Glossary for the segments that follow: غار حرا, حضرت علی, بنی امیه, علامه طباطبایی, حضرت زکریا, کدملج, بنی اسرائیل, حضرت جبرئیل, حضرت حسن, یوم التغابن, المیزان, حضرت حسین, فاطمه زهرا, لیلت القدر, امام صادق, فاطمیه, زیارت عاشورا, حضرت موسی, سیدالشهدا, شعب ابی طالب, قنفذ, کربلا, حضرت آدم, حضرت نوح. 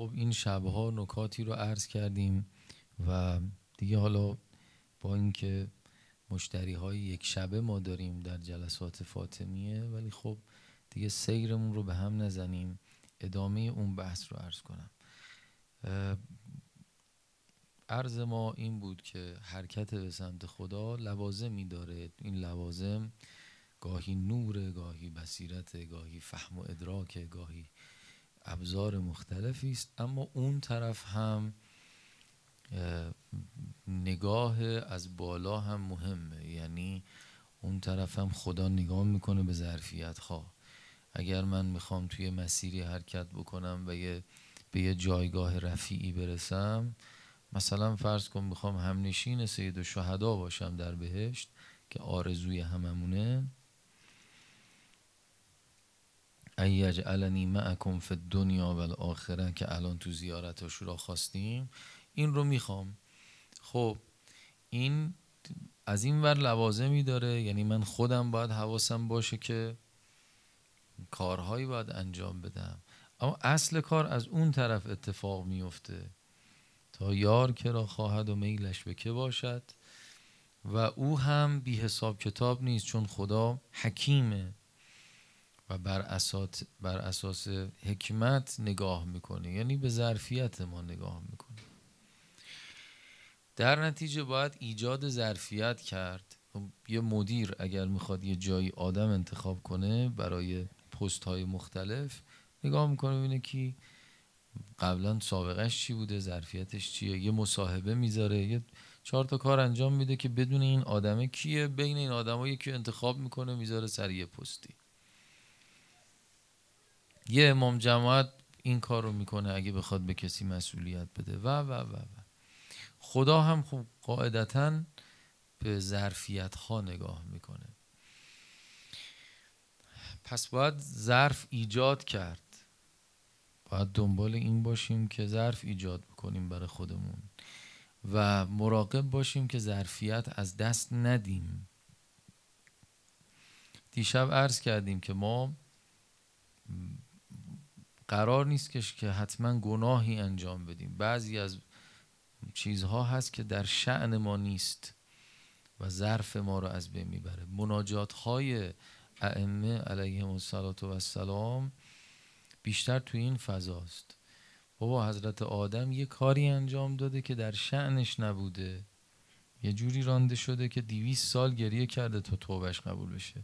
خب این شبها نکاتی رو عرض کردیم و دیگه حالا با اینکه مشتری های یک شبه ما داریم در جلسات فاطمیه، ولی خب دیگه سیرمون رو به هم نزنیم، ادامه اون بحث رو عرض کنم. عرض ما این بود که حرکت به سمت خدا لوازمی داره. این لوازم گاهی نوره، گاهی بصیرته، گاهی فهم و ادراکه، گاهی ابزار مختلفی است. اما اون طرف هم نگاه از بالا هم مهمه، یعنی اون طرف هم خدا نگاه میکنه به ظرفیت خواه. اگر من میخوام توی مسیری حرکت بکنم و به یه جایگاه رفیعی برسم، مثلا فرض کن میخوام همنشین سیدالشهدا باشم در بهشت که آرزوی هممونه، ای یجعلنی معکم فی الدنیا و الاخره که الان تو زیارت عاشورا خواستیم، این رو میخوام. خب این از این ور لوازمی داره، یعنی من خودم باید حواسم باشه که کارهایی باید انجام بدم، اما اصل کار از اون طرف اتفاق میفته. تا یار که را خواهد و میلش به که باشد، و او هم بی حساب کتاب نیست، چون خدا حکیمه و بر اساس حکمت نگاه میکنه، یعنی به ظرفیت ما نگاه میکنه. در نتیجه باید ایجاد ظرفیت کرد. یه مدیر اگر میخواد یه جایی آدم انتخاب کنه برای پست‌های مختلف، نگاه میکنه ببینه کی قبلا سابقش چی بوده، ظرفیتش چیه، یه مصاحبه میذاره، یه 4 تا کار انجام میده که بدون این آدمه کیه، بین این آدم‌ها یکی انتخاب میکنه میذاره سر یه پستی. یه امام جماعت این کار رو میکنه اگه بخواد به کسی مسئولیت بده و. خدا هم خب قاعدتاً به ظرفیت ها نگاه میکنه. پس باید ظرف ایجاد کرد، باید دنبال این باشیم که ظرف ایجاد بکنیم برای خودمون و مراقب باشیم که ظرفیت از دست ندیم. دیشب عرض کردیم که ما قرار نیست که حتما گناهی انجام بدیم. بعضی از چیزها هست که در شأن ما نیست و ظرف ما رو از بین میبره. مناجات های ائمه علیهم السلام بیشتر توی این فضاست. بابا حضرت آدم یه کاری انجام داده که در شأنش نبوده، یه جوری رانده شده که 200 سال گریه کرده تا توبهش قبول بشه،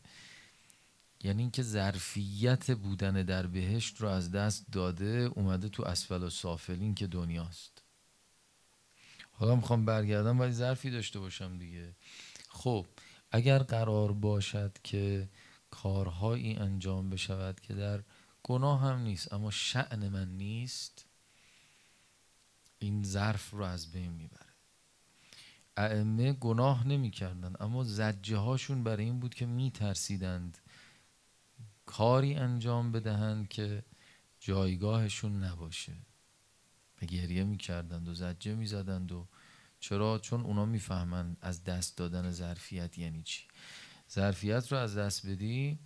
یعنی این که ظرفیت بودن در بهشت رو از دست داده، اومده تو اسفل و سافلین که دنیاست. حالا میخوام برگردم ولی ظرفی داشته باشم دیگه. خب اگر قرار باشد که کارهایی انجام بشود که در گناه هم نیست اما شأن من نیست، این ظرف رو از بین میبره. ائمه گناه نمیکردن اما زجه هاشون برای این بود که میترسیدند کاری انجام بدهند که جایگاهشون نباشه، به گریه میکردند و زجه میزدند. و چرا؟ چون اونا میفهمند از دست دادن ظرفیت یعنی چی. ظرفیت رو از دست بدی،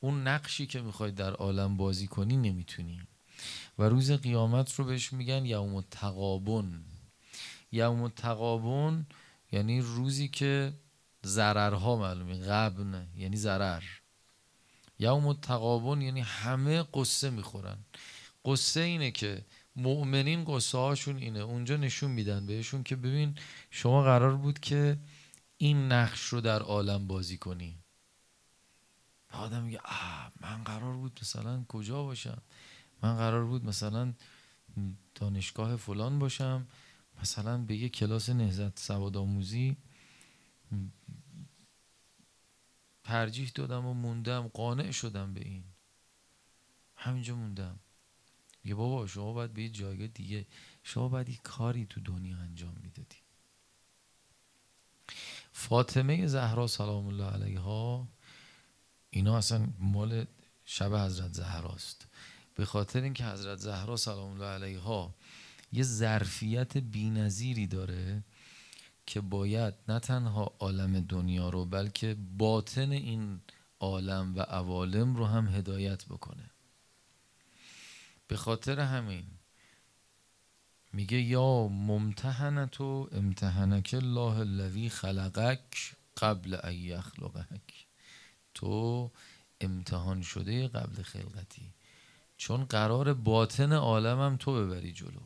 اون نقشی که میخوای در عالم بازی کنی نمیتونی. و روز قیامت رو بهش میگن یوم التغابن. یوم التغابن یعنی روزی که ضررها معلومه، غبن یعنی ضرر. یوم التغابن یعنی همه قصه میخورن. قصه اینه که مؤمنین قصه هاشون اینه، اونجا نشون میدن بهشون که ببین شما قرار بود که این نقش رو در عالم بازی کنی. آدم میگه من قرار بود مثلا کجا باشم، من قرار بود مثلا دانشگاه فلان باشم، مثلا به یه کلاس نهضت سوادآموزی ترجیح دادم و موندم، قانع شدم به این، همینجا موندم. یه بابا شما باید به یه جایگاه دیگه، شما باید یه کاری تو دنیا انجام میدادی. فاطمه زهرا سلام الله علیها، اینا اصلا مال شب حضرت زهراست، به خاطر اینکه حضرت زهرا سلام الله علیها یه ظرفیت بی‌نظیری داره که باید نه تنها عالم دنیا رو بلکه باطن این عالم و عوالم رو هم هدایت بکنه. به خاطر همین میگه یا ممتحنت و امتحنک الله الذی خلقک قبل ان یخلقک، تو امتحان شده قبل خلقتی، چون قرار باطن عالمم تو ببری جلو.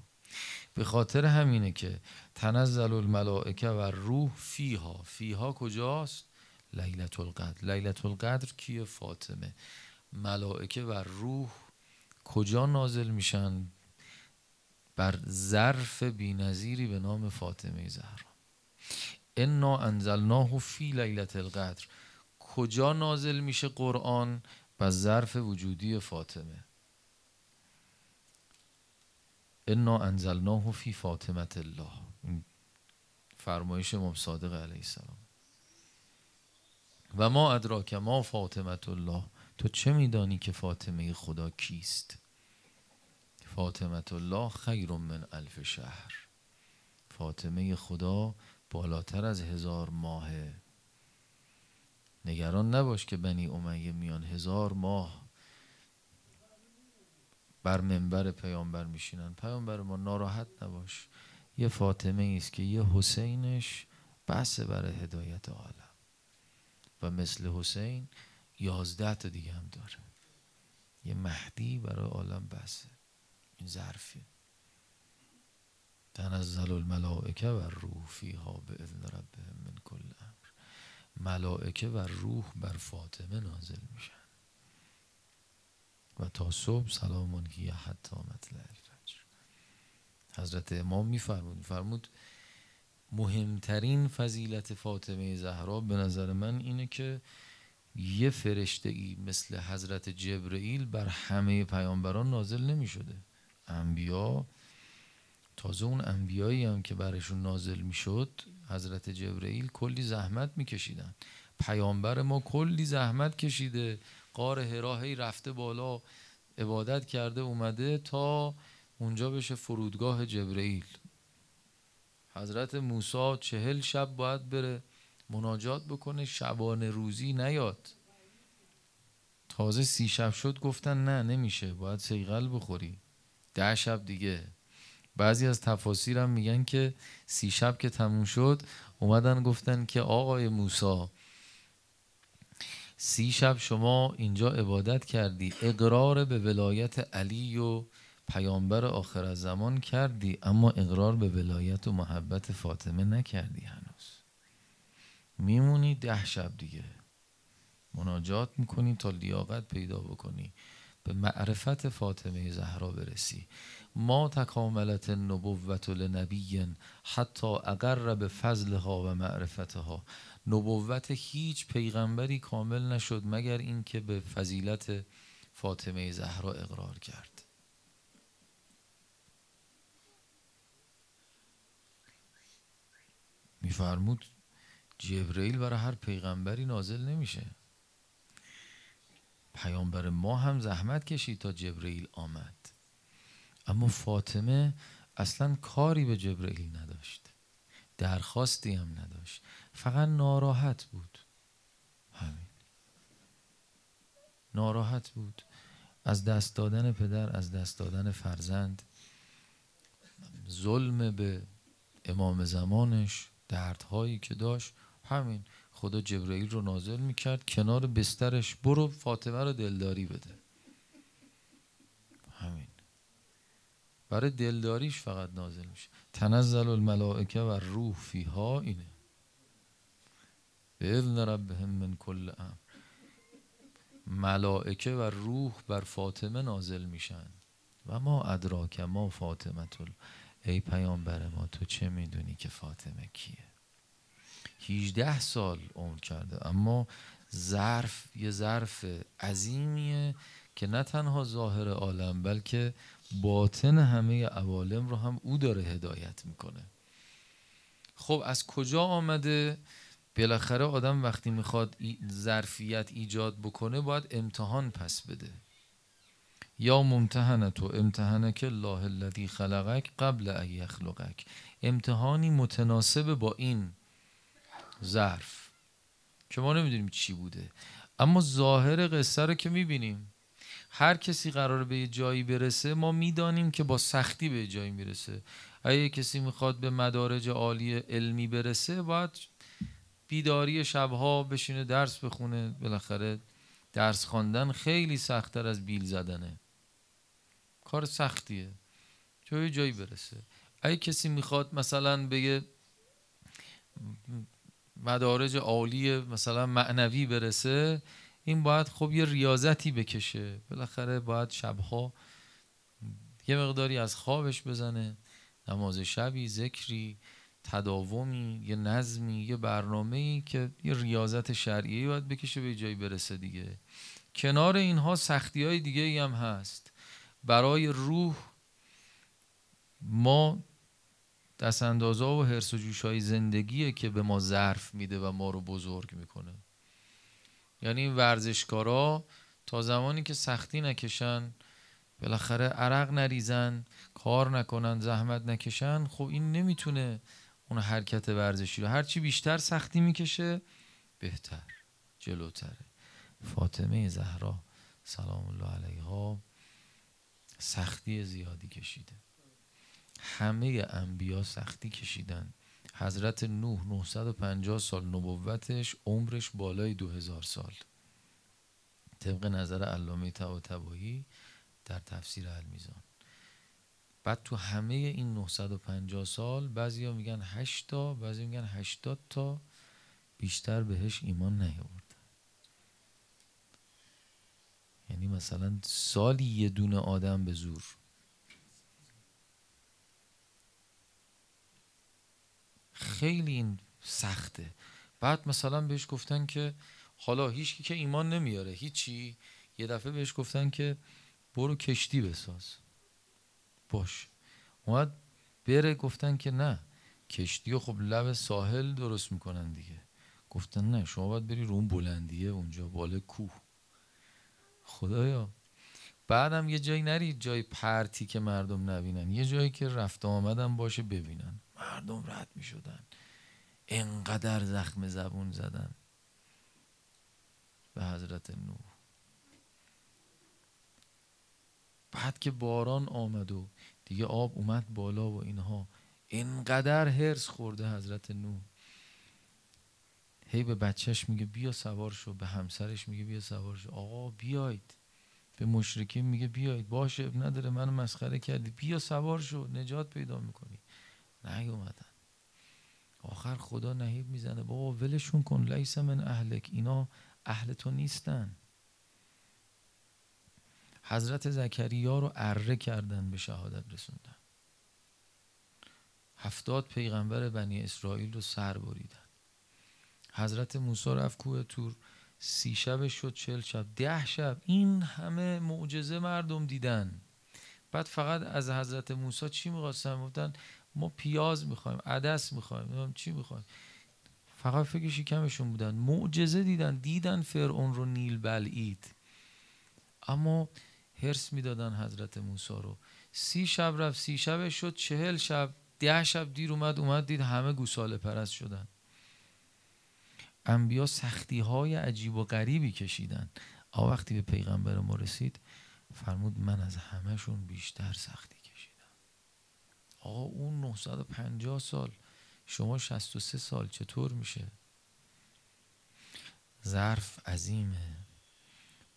به خاطر همینه که تنزل الملائکه و روح فیها، فیها کجاست؟ لیلت القدر. لیلت القدر کیه؟ فاطمه. ملائکه و روح کجا نازل میشن؟ بر ظرف بی‌نظیری به نام فاطمه زهرا. انا انزلناه فی لیلت القدر. کجا نازل میشه قرآن؟ بر ظرف وجودی فاطمه. انا انزلناه فی فاطمت الله، فرمایش امام صادق علیه السلام. و ما ادراک ما فاطمت الله، تو چه میدانی که فاطمه خدا کیست؟ فاطمت الله خیر من الف شهر، فاطمه خدا بالاتر از 1000 ماهه. نگران نباش که بنی امیه میان 1000 ماه بر منبر پیامبر میشینن، پیامبر ما ناراحت نباش، یه فاطمه ایست که یه حسینش بحث برای هدایت عالم، و مثل حسین 11 تا دیگه هم داره، یه مهدی برای عالم بحثه. این ظرفیه. تنزل الملائکه و روح فیها باذن ربهم من کل امر. ملائکه و روح بر فاطمه نازل میشن و تا صبح سلامون هی حتی مطلع الفجر. حضرت امام میفرمود مهمترین فضیلت فاطمه زهرا به نظر من اینه که یه فرشته‌ای مثل حضرت جبرئیل بر همه پیامبران نازل نمی‌شده. انبیا، تازه اون انبیایی هم که برشون نازل می‌شد، حضرت جبرئیل کلی زحمت می‌کشیدن. پیامبر ما کلی زحمت کشیده، غار حرا رفته بالا عبادت کرده اومده تا اونجا بشه فرودگاه جبرئیل. حضرت موسی 40 شب باید بره مناجات بکنه، شبانه روزی نیاد. تازه 30 شب شد گفتن نه نمیشه، باید صیقل بخوری. 10 شب دیگه. بعضی از تفاسیر هم میگن که 30 شب که تموم شد اومدن گفتن که آقای موسی 30 شب شما اینجا عبادت کردی، اقرار به ولایت علی و پیامبر آخر از زمان کردی، اما اقرار به ولایت و محبت فاطمه نکردی، هنوز میمونی 10 شب دیگه مناجات میکنی تا لیاقت پیدا بکنی به معرفت فاطمه زهرا برسی. ما تکاملت نبوت لنبی حتی اقر به فضلها و معرفتها. نبوت هیچ پیغمبری کامل نشد مگر اینکه به فضیلت فاطمه زهرا اقرار کرد. میفرمود جبرئیل برای هر پیغمبری نازل نمیشه. پیامبر ما هم زحمت کشید تا جبرئیل آمد، اما فاطمه اصلا کاری به جبرئیل نداشت، درخواستی هم نداشت، فقط ناراحت بود. همین، ناراحت بود از دست دادن پدر، از دست دادن فرزند، ظلم به امام زمانش، دردهایی که داشت. همین، خدا جبرئیل رو نازل میکرد کنار بسترش، برو فاطمه رو دلداری بده. همین، برای دلداریش فقط نازل میشه. تنزل الملائکه و روح فیها، اینه باذن ربهم من کل امر. ملائکه و روح بر فاطمه نازل میشن. و ما ادراک ما فاطمه، ای پیامبر ما تو چه میدونی که فاطمه کیه؟ 18 سال عمر کرده، اما ظرف یه ظرف عظیمیه که نه تنها ظاهر عالم بلکه باطن همه عوالم رو هم او داره هدایت میکنه. خب از کجا آمده؟ بالاخره آدم وقتی میخواد ظرفیت ایجاد بکنه باید امتحان پس بده. یا ممتحنت و امتحنک الله الذی خلقک قبل ان یخلقک. امتحانی متناسب با این ظرف که ما نمیدونیم چی بوده، اما ظاهر قصه رو که میبینیم. هر کسی قراره به یه جایی برسه ما میدانیم که با سختی به جایی میرسه. اگه کسی میخواد به مدارج عالی علمی برسه باید بیداری شبها بشینه درس بخونه. بالاخره درس خواندن خیلی سخت‌تر از بیل زدنه، کار سختیه چه جایی برسه. اگه کسی میخواد مثلا به یه مدارج عالی مثلا معنوی برسه این باید خب یه ریاضتی بکشه، بالاخره باید شبها یه مقداری از خوابش بزنه، نماز شبی، ذکری، تداومی، یه نظمی، یه برنامه‌ای که یه ریاضت شرعی باید بکشه به جایی برسه دیگه. کنار اینها سختی‌های دیگه‌ای هم هست. برای روح ما دستاندازها و حرص و جوش‌های زندگیه که به ما ظرف میده و ما رو بزرگ میکنه. یعنی این ورزشکارا تا زمانی که سختی نکشن، بالاخره عرق نریزن، کار نکنن، زحمت نکشن، خب این نمیتونه اون حرکت ورزشی رو. هرچی بیشتر سختی میکشه بهتر، جلوتره. فاطمه زهرا سلام الله علیها سختی زیادی کشیده. همه انبیا سختی کشیدن. حضرت نوح 950 سال نبوتش، عمرش بالای 2000 سال. طبق نظر علامه طباطبایی در تفسیر المیزان. بعد تو همه این 950 سال بعضیا میگن 8 تا، بعضیا میگن 80 تا بیشتر بهش ایمان نیاوردن. یعنی مثلا سالی یه دونه آدم به زور. خیلی این سخته. بعد مثلا بهش گفتن که حالا هیچکی که ایمان نمیاره هیچی، یه دفعه بهش گفتن که برو کشتی بساز. باش اومد بره، گفتن که نه کشتی خب لب ساحل درست میکنن دیگه. گفتن نه شما باید بری رو اون بلندیه اونجا بالای کوه. خدایا بعدم یه جایی نری، جای پرتی که مردم نبینن، یه جایی که رفت آمدن باشه ببینن. مردم رد می شدن، انقدر زخم زبون زدن به حضرت نوح. بعد که باران آمد و دیگه آب اومد بالا و اینها، انقدر هرس خورده حضرت نوح، هی به بچهش میگه بیا سوار شو، به همسرش میگه بیا سوار شو، آقا بیاید، به مشرکین میگه بیاید، باشه اب نداره منو مسخره کردی بیا سوار شو نجات پیدا میکنی. نیومدن. آخر خدا نهیب میزنه بابا ولشون کن، لیس من اهلک، اینا اهل تو نیستن. حضرت زکریا رو اره کردن، به شهادت رسوندن. 70 پیغمبر بنی اسرائیل رو سر بریدن. حضرت موسی رفت کوه تور، 30 شب شد 40 شب 10 شب. این همه معجزه مردم دیدن. بعد فقط از حضرت موسی چی می‌خواستن؟ گفتن ما پیاز میخوایم، عدس میخوایم، چی میخوایم. فقط فکر شکمشون بودن. معجزه دیدن، دیدن فرعون رو نیل بلعید، اما هرس میدادن حضرت موسی رو. 30 شب رفت، 30 شب شد 40 شب 10 شب. دیر اومد دید همه گوساله پرست شدن. انبیا سختی های عجیب و غریبی کشیدن. آ وقتی به پیغمبر ما رسید فرمود من از همهشون بیشتر سختی. آقا اون 950 سال، شما 63 سال، چطور میشه؟ ظرف عظیمه،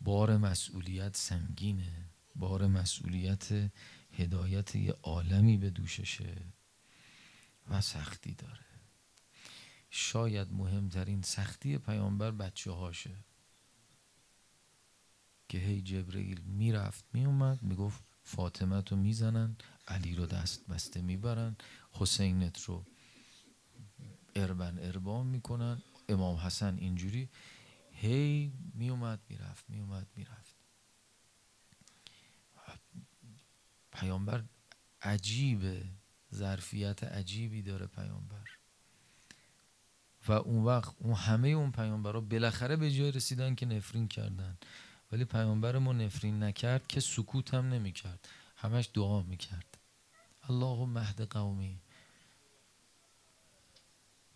بار مسئولیت سنگینه، بار مسئولیت هدایت یه عالمی به دوششه و سختی داره. شاید مهمترین سختی پیامبر بچه هاشه که هی جبرئیل میرفت میومد میگفت فاطمه تو میزنن، علی رو دست بسته میبرن، حسینت رو اربن اربان میکنن، امام حسن اینجوری. هی میومد میرفت، میومد میرفت. پیامبر عجیبه، ظرفیت عجیبی داره پیامبر. و اون وقت اون همه اون پیامبرها بالاخره به جای رسیدن که نفرین کردن، ولی پیامبر ما نفرین نکرد که سکوت هم نمیکرد، همش دعا میکرد. اللهم اهد قومی.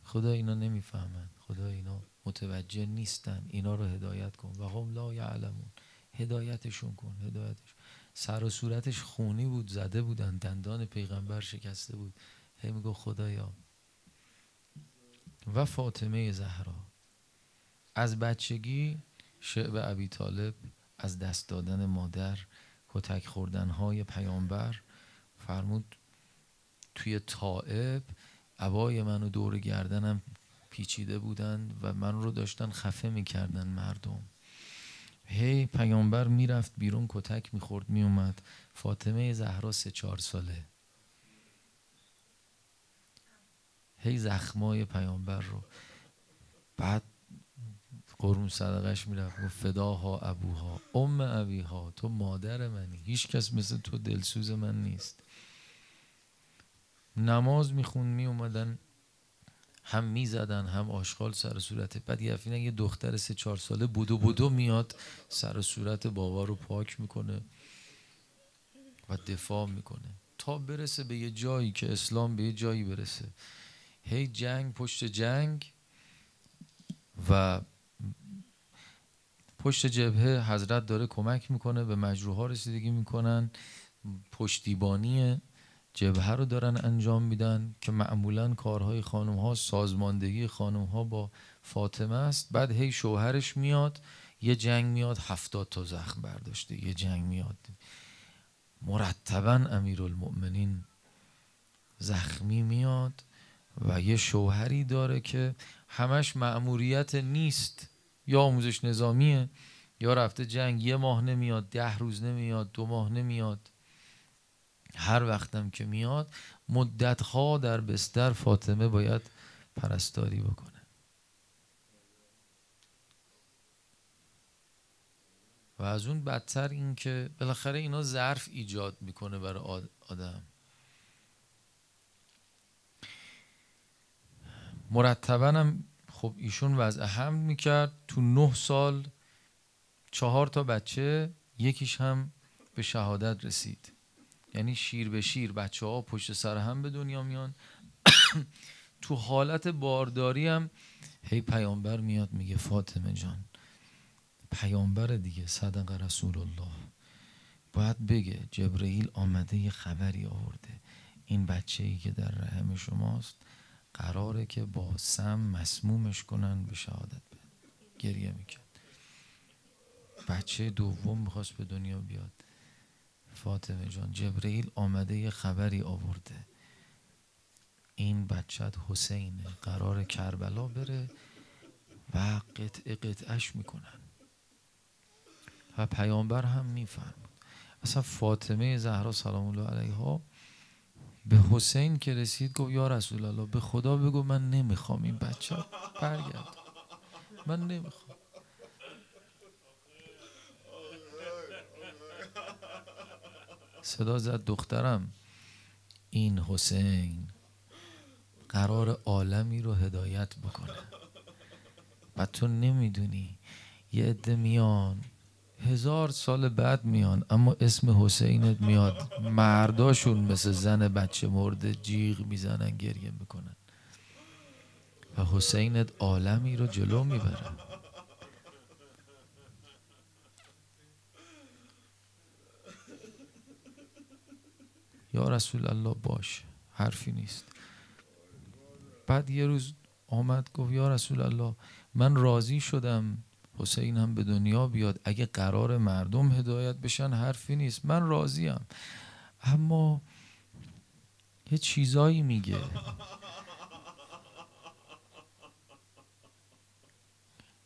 خدا اینا نمیفهمن، خدا اینا متوجه نیستن، اینا رو هدایت کن. و هم لا یعلمون، هدایتشون کن، هدایتش. سر و صورتش خونی بود، زده بودن، دندان پیغمبر شکسته بود، هی میگو خدایا. و فاطمه زهرا از بچگی، شعب ابی طالب، از دست دادن مادر، کتک خوردن‌های پیامبر، فرمود توی طائب عبای منو دور گردنم پیچیده بودن و من رو داشتن خفه میکردن مردم. هی پیامبر میرفت بیرون، کتک میخورد، میومد. فاطمه زهرا 3-4 ساله هی زخمای پیامبر رو، بعد قرون صدقش میرفت، گفت فداها ابوها ام ابیها، تو مادر منی، هیچ کس مثل تو دلسوز من نیست. نماز میخون، میومدن هم میزدن هم آشغال سر صورته. بعد یعنی یه دختر 3-4 ساله بودو میاد سر صورت بابا رو پاک میکنه و دفاع میکنه تا برسه به یه جایی که اسلام به یه جایی برسه. هی جنگ پشت جنگ و پشت جبهه حضرت داره کمک میکنه، به مجروحا رسیدگی میکنن، پشتیبانی جبهه رو دارن انجام میدن که معمولا کارهای خانم ها، سازماندهی خانم ها با فاطمه است. بعد هی شوهرش میاد، یه جنگ میاد، 70 تا زخم برداشته، یه جنگ میاد، مرتبا امیرالمؤمنین زخمی میاد و یه شوهری داره که همش مأموریت نیست، یا آموزش نظامیه یا رفته جنگ، 1 ماه نمیاد، 10 روز نمیاد، 2 ماه نمیاد. هر وقتم که میاد مدتها در بستر فاطمه باید پرستاری بکنه. و از اون بدتر این که بالاخره اینا ظرف ایجاد میکنه برای آدم. مرتبا هم خب ایشون وضع حمل میکرد، تو 9 سال 4 تا بچه، یکیش هم به شهادت رسید. یعنی شیر به شیر بچه ها پشت سر هم به دنیا میان. تو حالت بارداری هم هی پیامبر میاد میگه فاطمه جان، پیامبر دیگه، صدق رسول الله، باید بگه جبرئیل آمده یه خبری آورده، این بچه‌ای که در رحم شماست قراره که با سم مسمومش کنن به شهادت بده. گریه میکرد. بچه دوم میخواست به دنیا بیاد، فاطمه جان جبرئیل آمده یه خبری آورده، این بچت حسینه، قرار کربلا بره و قطعه قطعش میکنن. و پیامبر هم میفرمود. اصلا فاطمه زهرا سلام الله علیها به حسین که رسید گفت یا رسول الله به خدا بگو من نمیخوام این بچه برگرد، من نمیخوام. صدا زد دخترم، این حسین قرار عالمی رو هدایت بکنه و تو نمیدونی. یه عده میان 1000 سال بعد میان، اما اسم حسینت میاد، مرداشون مثل زن بچه مرده جیغ میزنن، گریه میکنن و حسینت عالمی رو جلو میبره. یا رسول الله باش، حرفی نیست. بعد یه روز آمد گفت یا رسول الله من راضی شدم حسین هم به دنیا بیاد، اگه قرار مردم هدایت بشن حرفی نیست، من راضیم، اما یه چیزایی میگه.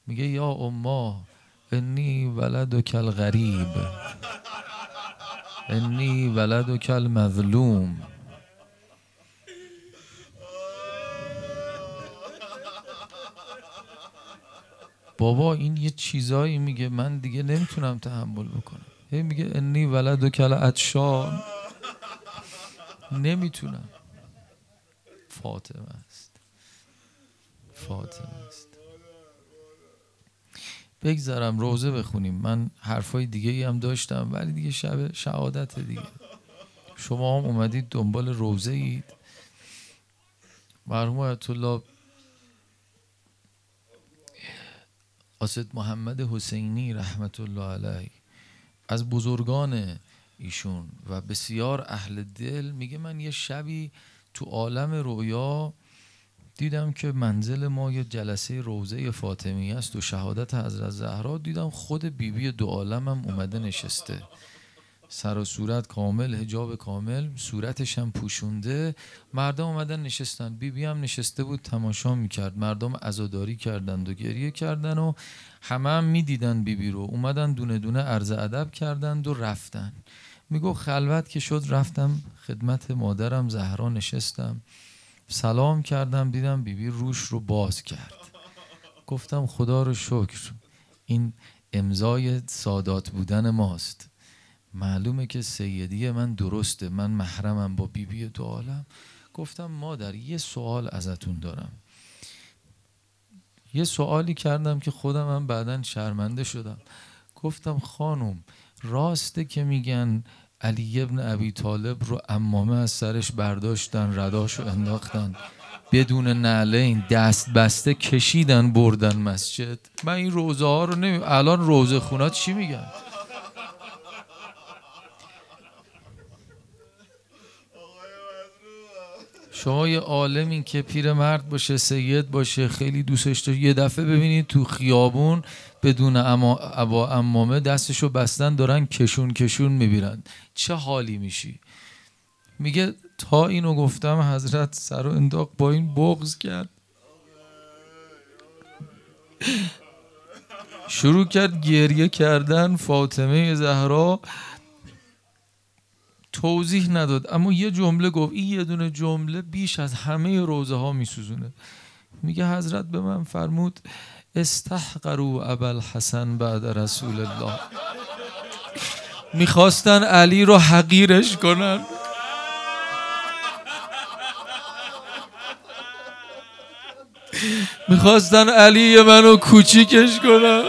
میگه یا اما انی ولد کل غریب انی ولد کل مظلوم. بابا این یه چیزایی میگه من دیگه نمیتونم تحمل بکنم. هی میگه انی ولد کل عطشان، نمیتونم. فاطمه است. بگذارم روزه بخونیم، من حرفای دیگه ای هم داشتم ولی دیگه شب شهادت دیگه، شما هم اومدید دنبال روزه اید. مرحوم آیت الله حضرت محمد حسینی رحمت الله علیه از بزرگان ایشون و بسیار اهل دل، میگه من یه شبی تو عالم رویا دیدم که منزل ما یه جلسه روزه فاطمیه است و شهادت حضرت زهرا دیدم، خود بیبی دو عالمم اومده نشسته، سر و صورت کامل، حجاب کامل، صورتش هم پوشونده، مردم اومدن نشستن، بیبی هم نشسته بود تماشا میکرد، مردم عزاداری کردند و گریه کردن و همه هم میدیدن بیبی رو، اومدن دونه دونه عرض ادب کردند و رفتن. میگو خلوت که شد رفتم خدمت مادرم زهرا نشستم، سلام کردم، دیدم بیبی روش رو باز کرد، گفتم خدا رو شکر این امضای سادات بودن ماست، معلومه که سیدی من درسته، من محرمم با بیبی دو عالم. گفتم مادر یه سوال ازتون دارم، یه سوالی کردم که خودم هم بعدن شرمنده شدم، گفتم خانم راسته که میگن علی ابن ابی طالب رو عمامه از سرش برداشتن رداش رو انداختن بدون نعلین دست بسته کشیدن بردن مسجد؟ من این روزه ها رو نمیدونم، الان روزه خونه چی میگن؟ شما یه عالمی که پیر مرد باشه، سید باشه، خیلی دوستش داره، یه دفعه ببینید تو خیابون بدون عمامه دستشو بستن دارن کشون کشون میبیرن، چه حالی میشی؟ میگه تا اینو گفتم حضرت سر و انداق با این بغض کرد، شروع کرد گریه کردن. فاطمه زهرا توضیح نداد، اما یه جمله گفت، این یه دونه جمله بیش از همه روزه ها می سوزونه. میگه حضرت به من فرمود استحقروا ابوالحسن بعد رسول الله، میخواستن علی رو حقیرش کنن. میخواستن علی منو کوچیکش کنن.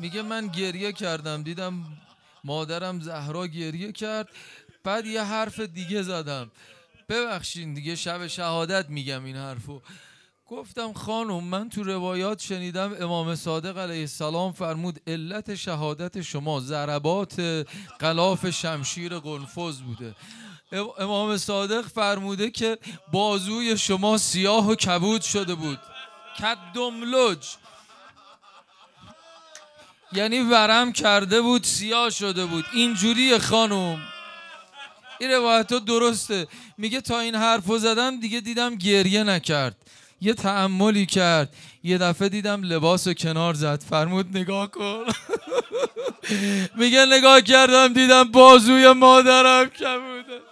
میگه من گریه کردم، دیدم مادرم زهرا گریه کرد، بعد یه حرف دیگه زدم، ببخشین دیگه شب شهادت میگم این حرفو، گفتم خانم من تو روایات شنیدم امام صادق علیه السلام فرمود علت شهادت شما ضربات غلاف شمشیر قنفذ بوده، امام صادق فرموده که بازوی شما سیاه و کبود شده بود کدملج، یعنی ورم کرده بود سیاه شده بود، اینجوری خانم این روایت ها درسته. میگه تا این حرفو زدم دیگه دیدم گریه نکرد، یه تأملی کرد، یه دفعه دیدم لباسو کنار زد، فرمود نگاه کن. میگه نگاه کردم دیدم بازوی مادرم کبوده.